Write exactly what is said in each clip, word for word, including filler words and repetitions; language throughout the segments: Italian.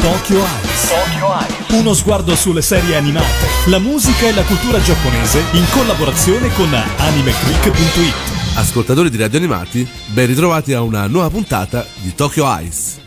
Tokyo Eyes. Tokyo Eyes. Uno sguardo sulle serie animate, la musica e la cultura giapponese in collaborazione con AnimeClick.it. Ascoltatori di Radio Animati, ben ritrovati a una nuova puntata di Tokyo Eyes.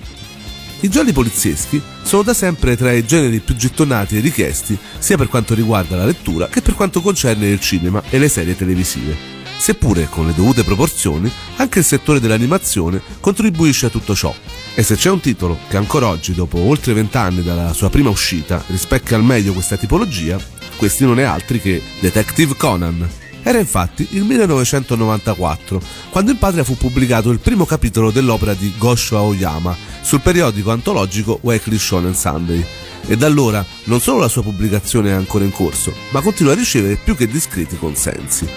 I gialli polizieschi sono da sempre tra i generi più gettonati e richiesti sia per quanto riguarda la lettura che per quanto concerne il cinema e le serie televisive. Seppure con le dovute proporzioni, anche il settore dell'animazione contribuisce a tutto ciò. E se c'è un titolo che ancora oggi, dopo oltre vent'anni dalla sua prima uscita, rispecchia al meglio questa tipologia, questi non è altri che Detective Conan. Era infatti il millenovecentonovantaquattro, quando in patria fu pubblicato il primo capitolo dell'opera di Gosho Aoyama sul periodico antologico Weekly Shonen Sunday. E da allora non solo la sua pubblicazione è ancora in corso, ma continua a ricevere più che discreti consensi.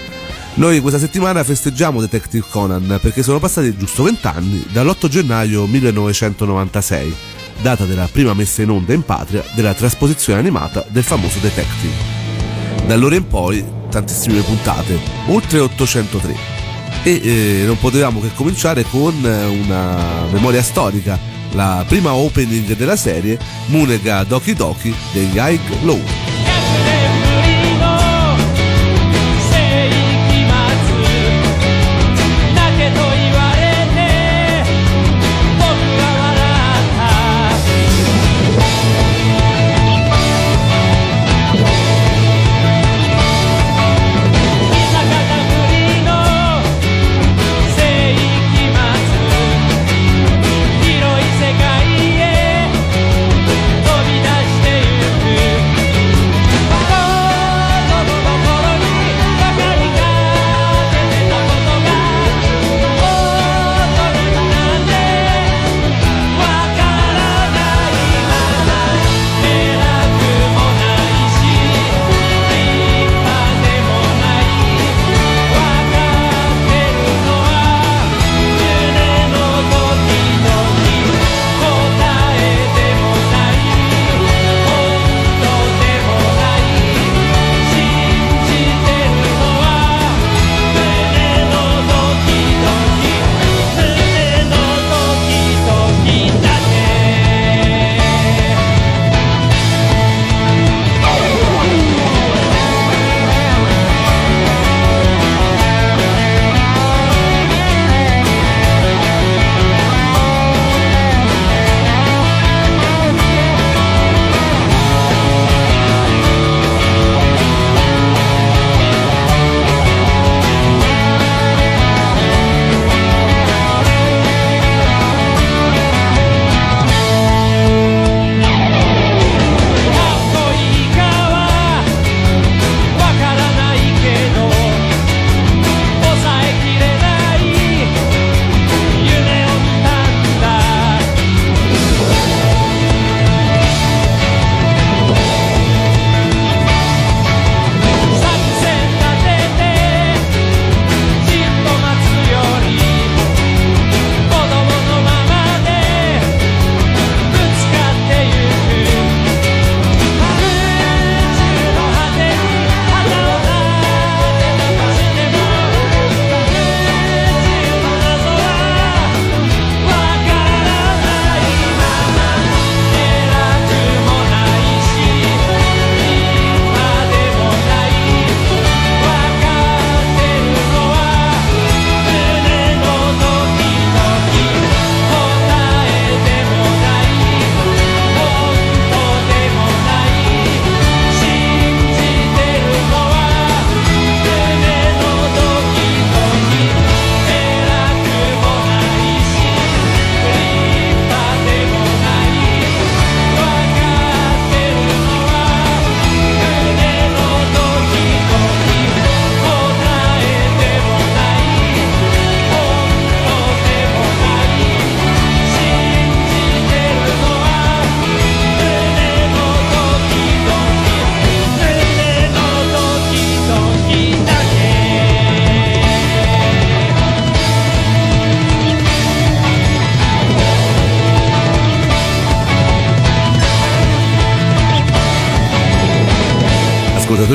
Noi questa settimana festeggiamo Detective Conan perché sono passati giusto vent'anni dall'otto gennaio millenovecentonovantasei, data della prima messa in onda in patria della trasposizione animata del famoso Detective. Da allora in poi tantissime puntate, oltre ottocentotré, e eh, non potevamo che cominciare con una memoria storica, la prima opening della serie, Mune ga Doki Doki degli Eye Glow.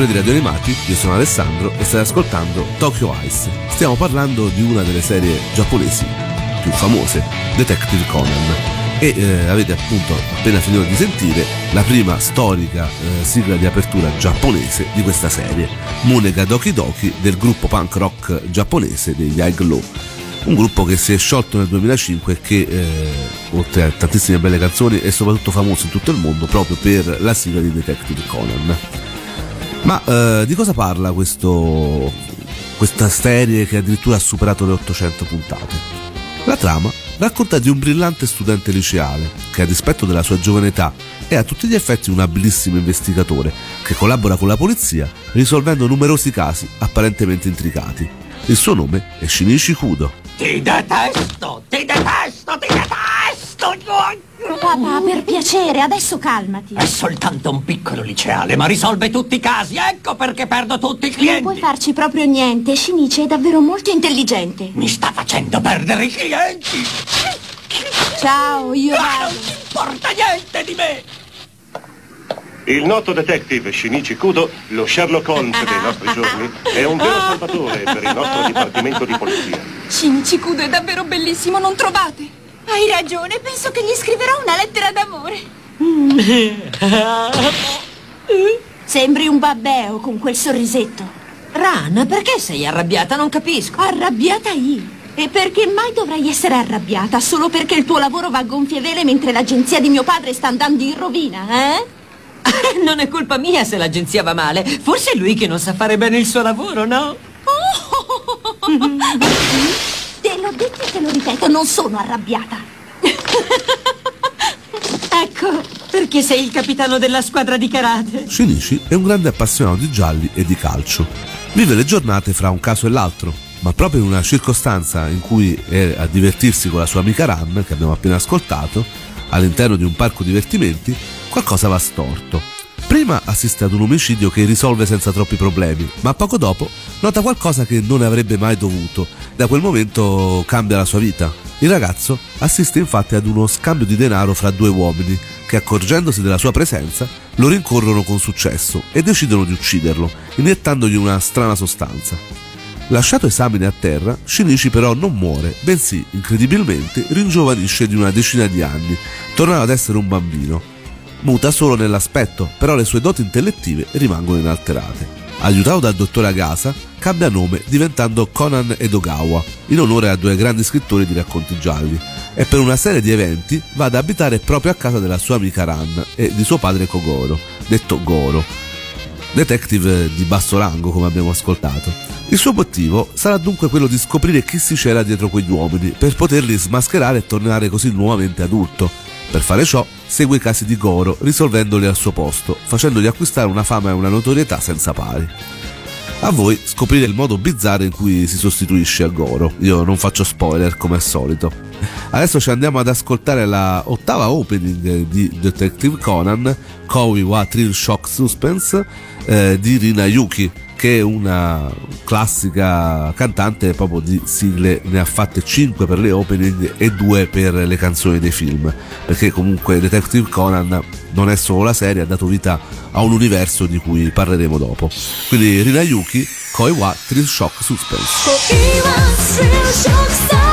Di Radio Animati, io sono Alessandro e state ascoltando Tokyo Eyes. Stiamo parlando di una delle serie giapponesi più famose, Detective Conan. e eh, avete appunto appena finito di sentire la prima storica eh, sigla di apertura giapponese di questa serie, Mune ga Doki Doki, del gruppo punk rock giapponese degli Eye Glow, un gruppo che si è sciolto nel duemilacinque e che eh, oltre a tantissime belle canzoni è soprattutto famoso in tutto il mondo proprio per la sigla di Detective Conan. Ma eh, di cosa parla questo, questa serie che addirittura ha superato le ottocento puntate? La trama racconta di un brillante studente liceale che, a dispetto della sua giovane età, è a tutti gli effetti un abilissimo investigatore che collabora con la polizia risolvendo numerosi casi apparentemente intricati. Il suo nome è Shinichi Kudo. Ti detesto, ti detesto, ti detesto! Papà, per piacere, adesso calmati. È soltanto un piccolo liceale, ma risolve tutti i casi, ecco perché perdo tutti i clienti. Non puoi farci proprio niente, Shinichi è davvero molto intelligente. Mi sta facendo perdere i clienti. Ciao, io ma vado. Non ti importa niente di me! Il noto detective Shinichi Kudo, lo Sherlock Holmes dei nostri giorni, è un vero salvatore per il nostro dipartimento di polizia. Shinichi Kudo è davvero bellissimo, non trovate? Hai ragione, penso che gli scriverò una lettera d'amore. Sembri un babbeo con quel sorrisetto. Ran, perché sei arrabbiata? Non capisco. Arrabbiata io? E perché mai dovrei essere arrabbiata? Solo perché il tuo lavoro va a gonfie vele mentre l'agenzia di mio padre sta andando in rovina, eh? Non è colpa mia se l'agenzia va male. Forse è lui che non sa fare bene il suo lavoro, no? Oh! Te l'ho detto e te lo ripeto, non sono arrabbiata. Ecco, perché sei il capitano della squadra di karate. Shinichi è un grande appassionato di gialli e di calcio. Vive le giornate fra un caso e l'altro, ma proprio in una circostanza in cui è a divertirsi con la sua amica Ran, che abbiamo appena ascoltato, all'interno di un parco divertimenti, qualcosa va storto. Prima assiste ad un omicidio che risolve senza troppi problemi, ma poco dopo nota qualcosa che non avrebbe mai dovuto. Da quel momento cambia la sua vita. Il ragazzo assiste infatti ad uno scambio di denaro fra due uomini che, accorgendosi della sua presenza, lo rincorrono con successo e decidono di ucciderlo, iniettandogli una strana sostanza. Lasciato esamine a terra, Shinichi però non muore, bensì, incredibilmente, ringiovanisce di una decina di anni, tornando ad essere un bambino. Muta solo nell'aspetto, però le sue doti intellettive rimangono inalterate. Aiutato dal dottore Agasa, cambia nome diventando Conan Edogawa, in onore a due grandi scrittori di racconti gialli, e per una serie di eventi va ad abitare proprio a casa della sua amica Ran e di suo padre Kogoro, detto Goro, detective di basso rango come abbiamo ascoltato. Il suo obiettivo sarà dunque quello di scoprire chi si c'era dietro quegli uomini per poterli smascherare e tornare così nuovamente adulto. Per fare ciò segue i casi di Goro risolvendoli al suo posto, facendogli acquistare una fama e una notorietà senza pari. A voi scoprire il modo bizzarro in cui si sostituisce a Goro. Io non faccio spoiler come al solito. Adesso ci andiamo ad ascoltare la ottava opening di Detective Conan, Koi wa Thrill Shock Suspense, eh, di Rina Yuki, che è una classica cantante proprio di sigle. Ne ha fatte cinque per le opening e due per le canzoni dei film, perché comunque Detective Conan non è solo la serie, ha dato vita a un universo di cui parleremo dopo. Quindi Rina Yuki, Koi wa Thrill Shock Suspense. Koi wa Thrill Shock Suspense.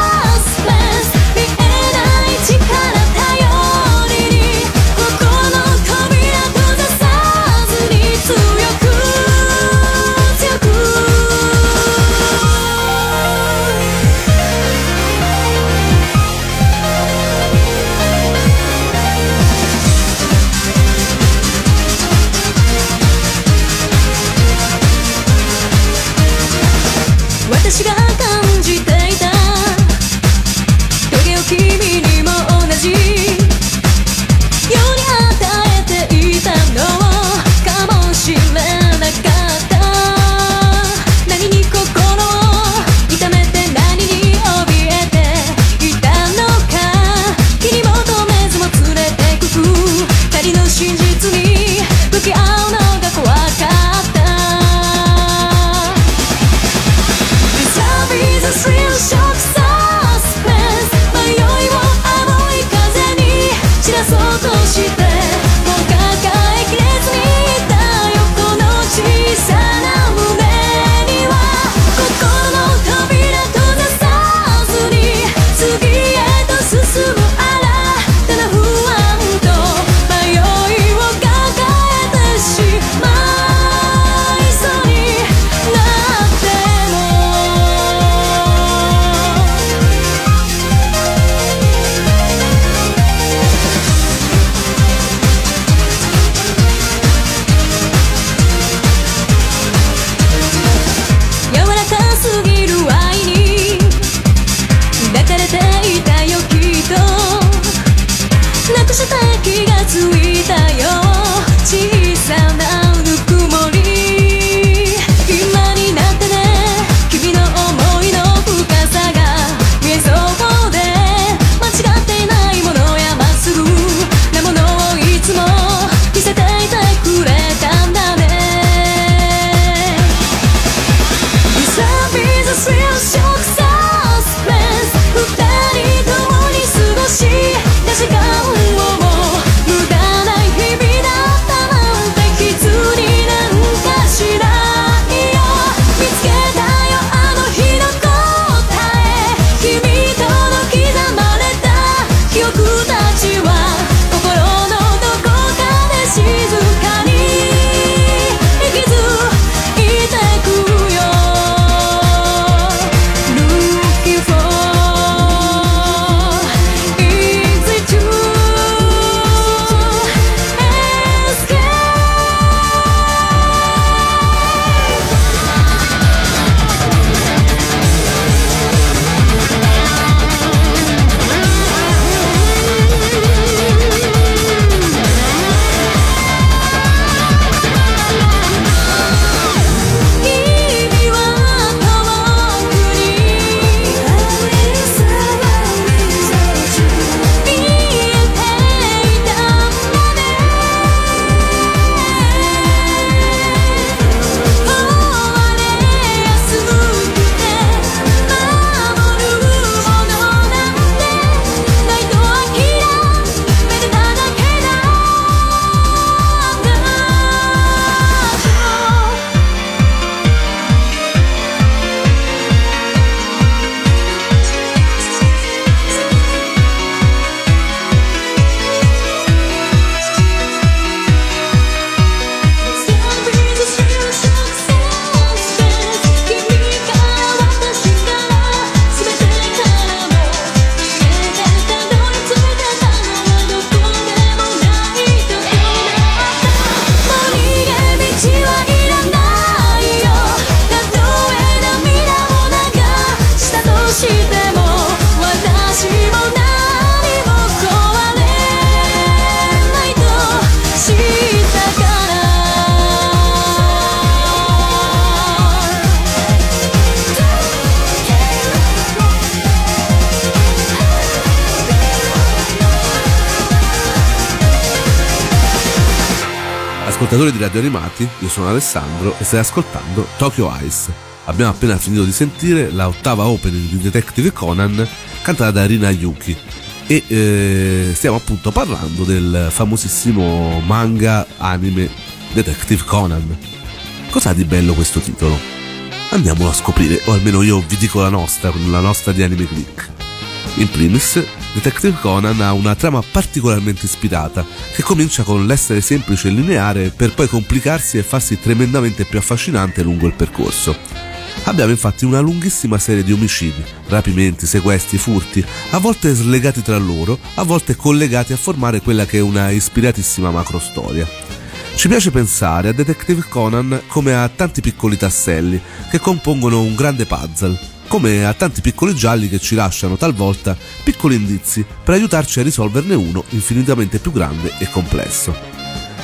Ascoltatori di Radio Animati, io sono Alessandro e stai ascoltando Tokyo Eyes. Abbiamo appena finito di sentire la ottava opening di Detective Conan cantata da Rina Yuki e eh, stiamo appunto parlando del famosissimo manga anime Detective Conan. Cos'ha di bello questo titolo? Andiamolo a scoprire, o almeno io vi dico la nostra, la nostra di AnimeClick. In primis, Detective Conan ha una trama particolarmente ispirata, che comincia con l'essere semplice e lineare per poi complicarsi e farsi tremendamente più affascinante lungo il percorso. Abbiamo infatti una lunghissima serie di omicidi, rapimenti, sequestri, furti, a volte slegati tra loro, a volte collegati a formare quella che è una ispiratissima macrostoria. Ci piace pensare a Detective Conan come a tanti piccoli tasselli che compongono un grande puzzle, come a tanti piccoli gialli che ci lasciano talvolta piccoli indizi per aiutarci a risolverne uno infinitamente più grande e complesso.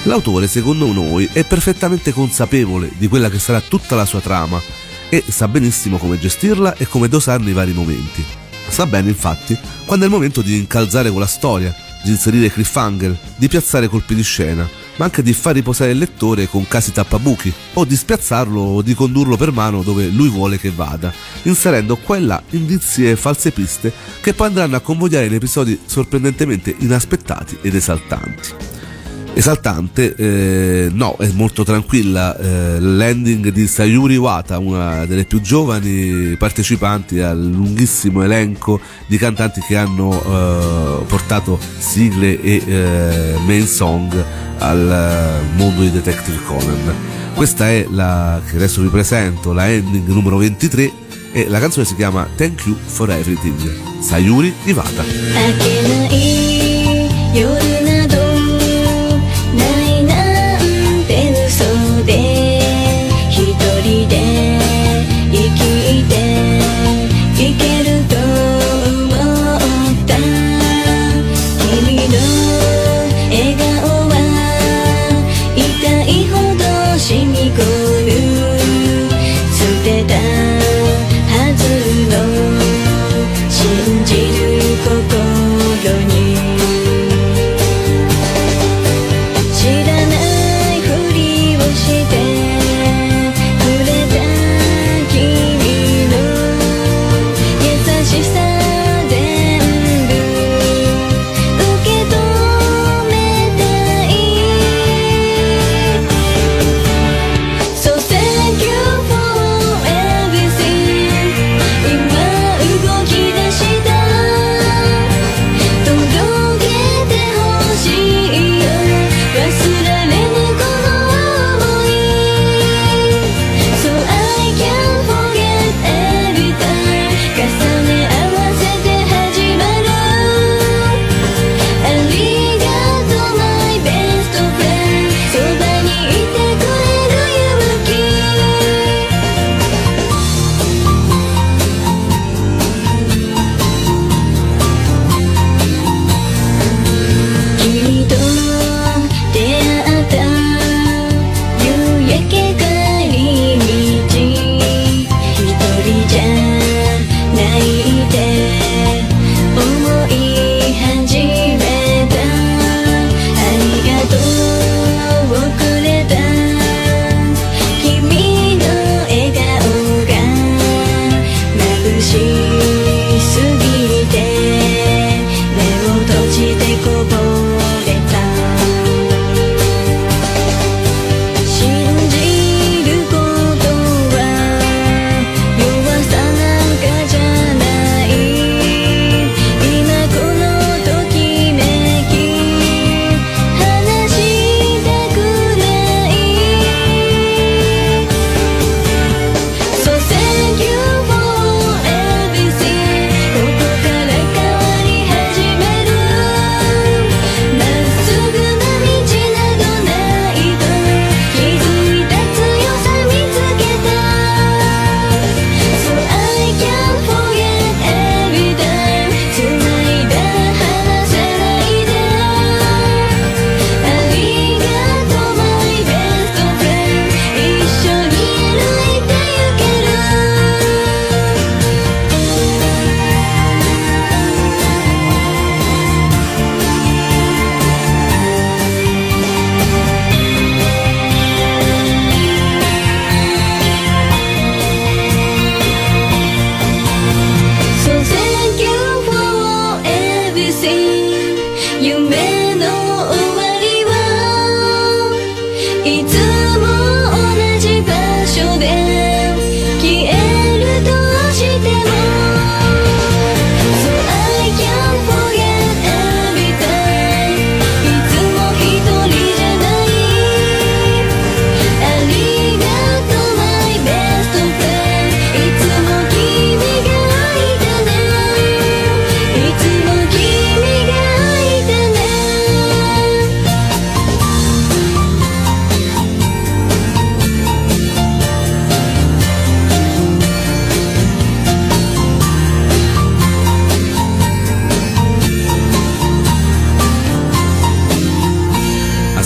L'autore, secondo noi, è perfettamente consapevole di quella che sarà tutta la sua trama e sa benissimo come gestirla e come dosarne i vari momenti. Sa bene, infatti, quando è il momento di incalzare con la storia, di inserire cliffhanger, di piazzare colpi di scena, ma anche di far riposare il lettore con casi tappabuchi, o di spiazzarlo o di condurlo per mano dove lui vuole che vada, inserendo qua e là indizi e false piste che poi andranno a convogliare in episodi sorprendentemente inaspettati ed esaltanti. Esaltante, eh, no, è molto tranquilla eh, l'ending di Sayuri Iwata, una delle più giovani partecipanti al lunghissimo elenco di cantanti che hanno eh, portato sigle e eh, main song al mondo di Detective Conan. Questa è la che adesso vi presento, la ending numero ventitré, e la canzone si chiama Thank you for everything, Sayuri Iwata.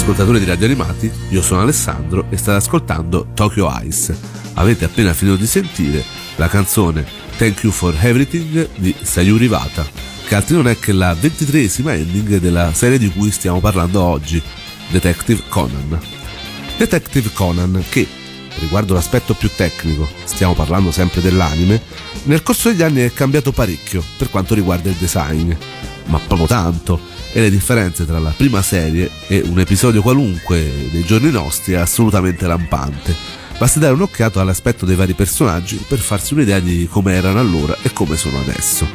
ascoltatori di Radio Animati, io sono Alessandro e state ascoltando Tokyo Eyes. Avete appena finito di sentire la canzone Thank you for everything di Sayuri Iwata, che altro non è che la ventitreesima ending della serie di cui stiamo parlando oggi, Detective Conan. Detective Conan che, riguardo l'aspetto più tecnico, stiamo parlando sempre dell'anime, nel corso degli anni è cambiato parecchio per quanto riguarda il design, ma proprio tanto, e le differenze tra la prima serie e un episodio qualunque dei giorni nostri è assolutamente lampante. Basta dare un'occhiata all'aspetto dei vari personaggi per farsi un'idea di come erano allora e come sono adesso.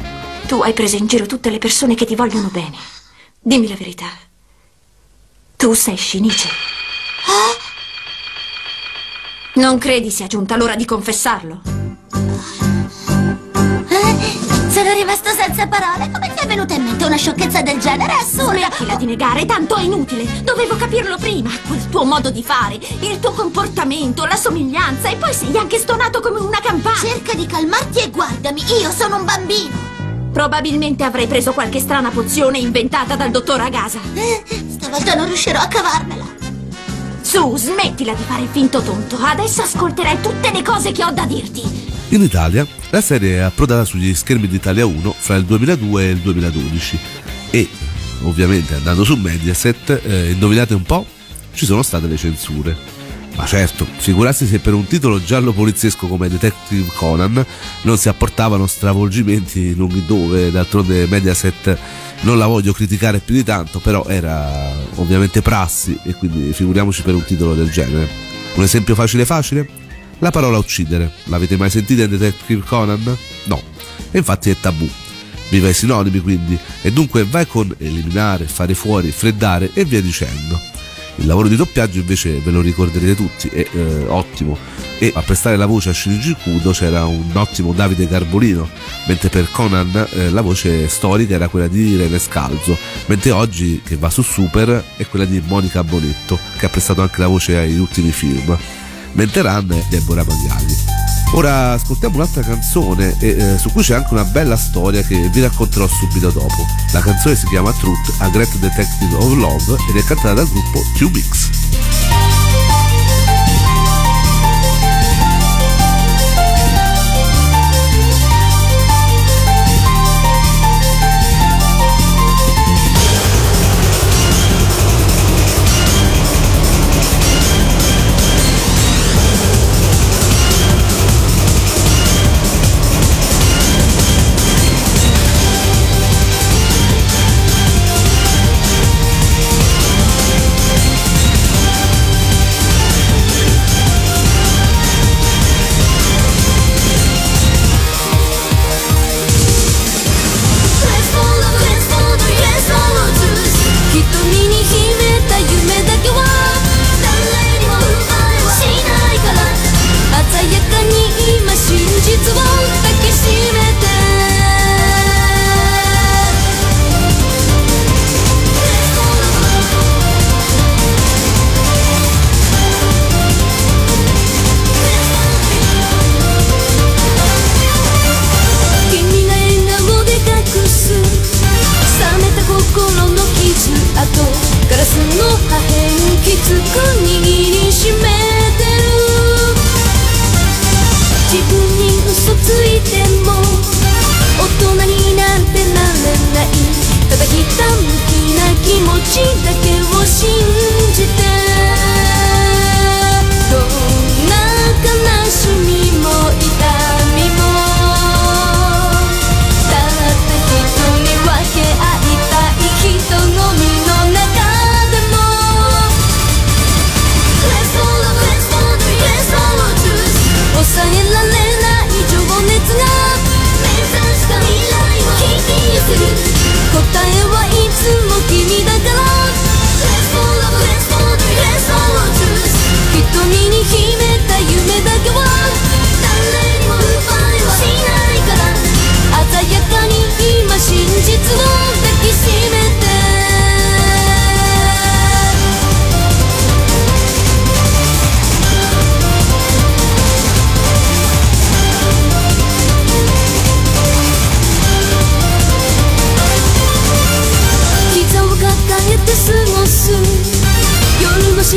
Tu hai preso in giro tutte le persone che ti vogliono bene. Dimmi la verità. Tu sei Shinichi. Ah? Non credi sia giunta l'ora di confessarlo? Eh, sono rimasto senza parole. Come ti è venuta in mente una sciocchezza del genere? Assurda! Smettila di negare, tanto è inutile. Dovevo capirlo prima. Quel tuo modo di fare, il tuo comportamento, la somiglianza. E poi sei anche stonato come una campana. Cerca di calmarti e guardami, io sono un bambino. Probabilmente avrei preso qualche strana pozione inventata dal dottor Agasa. Eh, stavolta non riuscirò a cavarmela. Su, smettila di fare finto tonto, adesso ascolterai tutte le cose che ho da dirti. In Italia la serie è approdata sugli schermi d'Italia uno fra il duemiladue e il duemiladodici e, ovviamente andando su Mediaset, eh, indovinate un po', ci sono state le censure. Ma certo, figurarsi se per un titolo giallo poliziesco come Detective Conan non si apportavano stravolgimenti non mi dove, d'altronde Mediaset non la voglio criticare più di tanto, però era ovviamente prassi e quindi figuriamoci per un titolo del genere. Un esempio facile facile? La parola uccidere. L'avete mai sentita in Detective Conan? No. E infatti è tabù. Viva i sinonimi quindi, e dunque vai con eliminare, fare fuori, freddare e via dicendo. Il lavoro di doppiaggio invece ve lo ricorderete tutti, è eh, ottimo, e a prestare la voce a Shinichi Kudo c'era un ottimo Davide Garbolino, mentre per Conan eh, la voce storica era quella di René Scalzo, mentre oggi, che va su Super, è quella di Monica Bonetto, che ha prestato anche la voce agli ultimi film, mentre Ran è Deborah Magali. Ora ascoltiamo un'altra canzone e, eh, su cui c'è anche una bella storia che vi racconterò subito dopo. La canzone si chiama Truth, A Great Detective of Love ed è cantata dal gruppo J-Mix.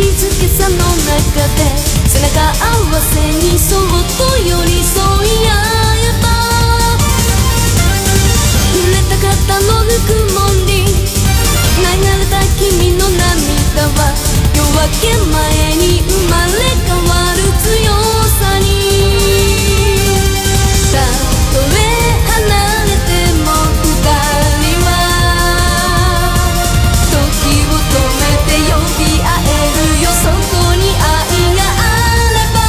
し続けさの中で背中合わせにそっと寄り添い合えば濡れた肩のぬくもり流れた君の涙は夜明け前に生まれ変わる強さにたとえ離れても二人は時を止めて呼び合えるよそこに愛があれば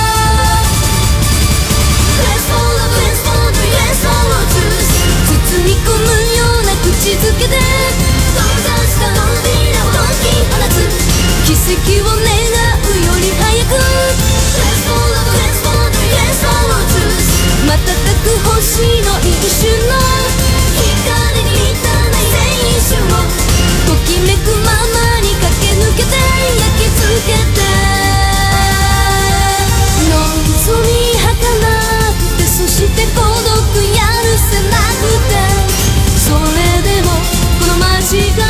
Let's fall, let's fall, let's fall, let's fall 包み込むような口づけで奇跡を願うより早く Let's go, let's go, let's go 瞬く星の一瞬の光に満たない青春をときめくままに駆け抜けて焼き付けて望み儚くてそして孤独やるせなくてそれでもこの街角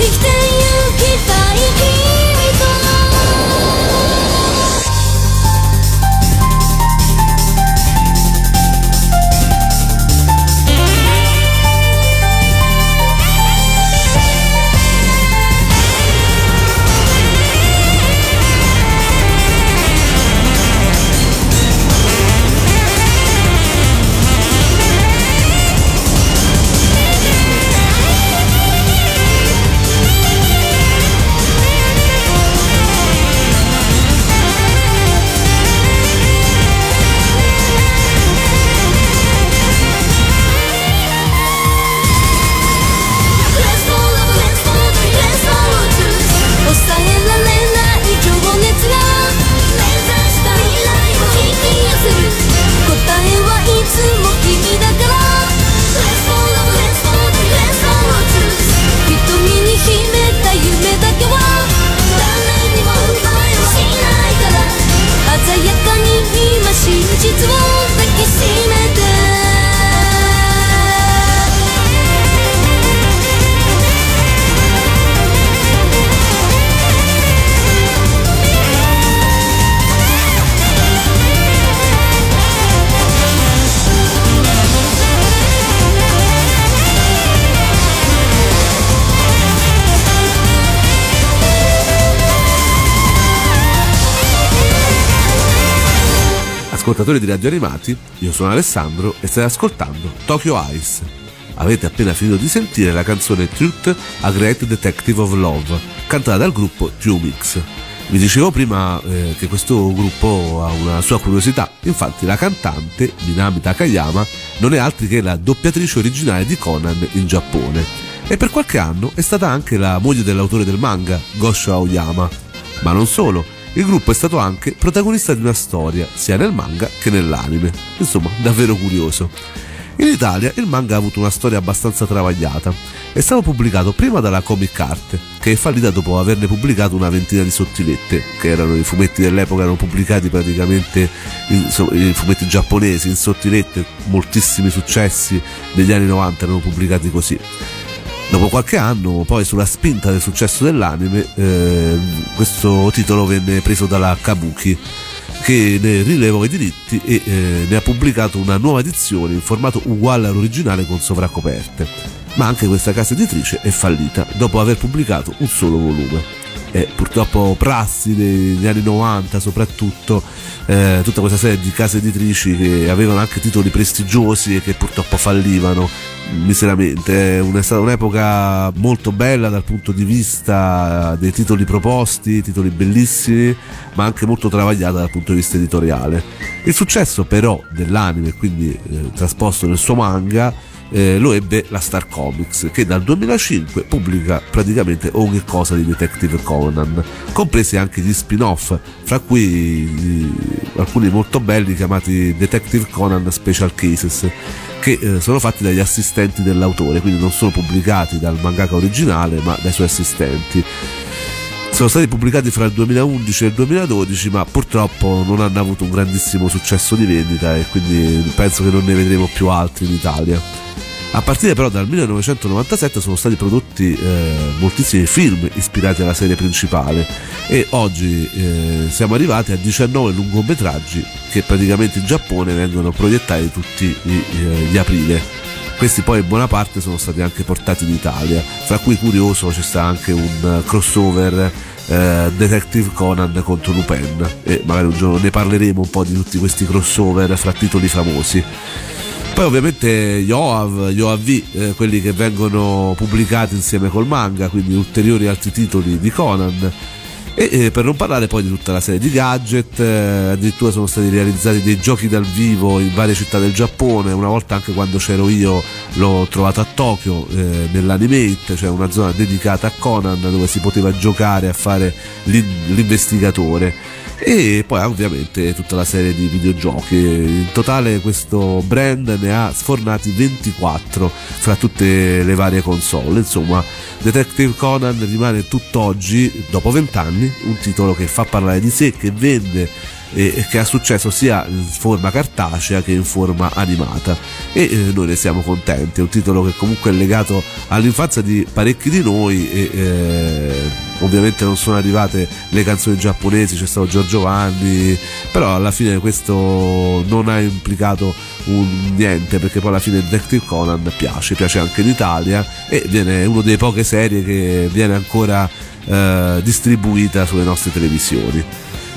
生きてゆきたいascoltatori di Radio Animati, io sono Alessandro e state ascoltando Tokyo Eyes. Avete appena finito di sentire la canzone Truth, A Great Detective of Love, cantata dal gruppo J-Mix. Vi dicevo prima eh, che questo gruppo ha una sua curiosità, infatti la cantante Minami Takayama non è altri che la doppiatrice originale di Conan in Giappone e per qualche anno è stata anche la moglie dell'autore del manga, Gosho Aoyama. Ma non solo. Il gruppo è stato anche protagonista di una storia, sia nel manga che nell'anime. Insomma, davvero curioso. In Italia il manga ha avuto una storia abbastanza travagliata. È stato pubblicato prima dalla Comic Art, che è fallita dopo averne pubblicato una ventina di sottilette, che erano i fumetti dell'epoca, erano pubblicati praticamente in, so, i fumetti giapponesi in sottilette, moltissimi successi degli anni novanta erano pubblicati così. Dopo qualche anno, poi sulla spinta del successo dell'anime, eh, questo titolo venne preso dalla Kabuki, che ne rilevò i diritti e eh, ne ha pubblicato una nuova edizione in formato uguale all'originale con sovraccoperte. Ma anche questa casa editrice è fallita dopo aver pubblicato un solo volume. È purtroppo prassi degli anni novanta, soprattutto eh, tutta questa serie di case editrici che avevano anche titoli prestigiosi e che purtroppo fallivano miseramente. È stata un'epoca molto bella dal punto di vista dei titoli proposti, titoli bellissimi, ma anche molto travagliata dal punto di vista editoriale. Il successo però dell'anime, quindi eh, trasposto nel suo manga, Eh, lo ebbe la Star Comics, che dal duemilacinque pubblica praticamente ogni cosa di Detective Conan, compresi anche gli spin-off, fra cui eh, alcuni molto belli chiamati Detective Conan Special Cases, che eh, sono fatti dagli assistenti dell'autore, quindi non sono pubblicati dal mangaka originale ma dai suoi assistenti. Sono stati pubblicati fra il duemilaundici e il duemiladodici, ma purtroppo non hanno avuto un grandissimo successo di vendita e quindi penso che non ne vedremo più altri in Italia. A partire però dal millenovecentonovantasette sono stati prodotti eh, moltissimi film ispirati alla serie principale, e oggi eh, siamo arrivati a diciannove lungometraggi che praticamente in Giappone vengono proiettati tutti gli, eh, gli aprile. Questi poi in buona parte sono stati anche portati in Italia, fra cui curioso ci sta anche un crossover eh, Detective Conan contro Lupin, e magari un giorno ne parleremo un po' di tutti questi crossover fra titoli famosi. Poi ovviamente gli O A V, gli O A V, eh, quelli che vengono pubblicati insieme col manga, quindi ulteriori altri titoli di Conan, e eh, per non parlare poi di tutta la serie di gadget, eh, addirittura sono stati realizzati dei giochi dal vivo in varie città del Giappone. Una volta, anche quando c'ero io, l'ho trovato a Tokyo, eh, nell'Animate, cioè una zona dedicata a Conan dove si poteva giocare a fare l'in- l'investigatore. E poi ovviamente tutta la serie di videogiochi. In totale questo brand ne ha sfornati ventiquattro fra tutte le varie console. Insomma, Detective Conan rimane tutt'oggi, dopo vent'anni, un titolo che fa parlare di sé, che vende e che ha successo sia in forma cartacea che in forma animata, e noi ne siamo contenti. È un titolo che comunque è legato all'infanzia di parecchi di noi, e eh, ovviamente non sono arrivate le canzoni giapponesi, c'è stato Giorgio Vanni, però alla fine questo non ha implicato un niente, perché poi alla fine Detective Conan piace, piace anche in Italia, e viene una delle poche serie che viene ancora eh, distribuita sulle nostre televisioni.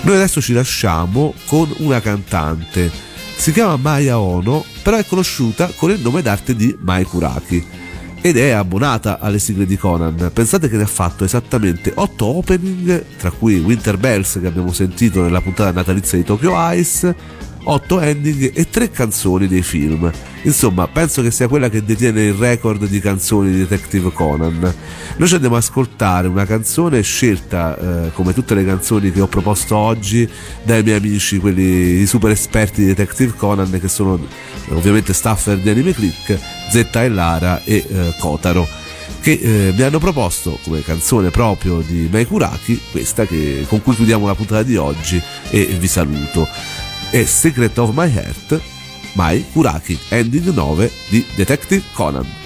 Noi adesso ci lasciamo con una cantante, si chiama Maya Ono, però è conosciuta con il nome d'arte di Mai Kuraki, ed è abbonata alle sigle di Conan. Pensate che ne ha fatto esattamente otto opening, tra cui Winter Bells, che abbiamo sentito nella puntata natalizia di Tokyo Ice, otto ending e tre canzoni dei film. Insomma, penso che sia quella che detiene il record di canzoni di Detective Conan. Noi ci andiamo ad ascoltare una canzone scelta, eh, come tutte le canzoni che ho proposto oggi, dai miei amici, quelli i super esperti di Detective Conan, che sono eh, ovviamente staffer di AnimeClick, Zetta e Lara e eh, Kotaro, che eh, mi hanno proposto come canzone proprio di Mai Kuraki questa, che, con cui chiudiamo la puntata di oggi, e vi saluto. È Secret of My Heart, Mai Kuraki, ending nove di Detective Conan.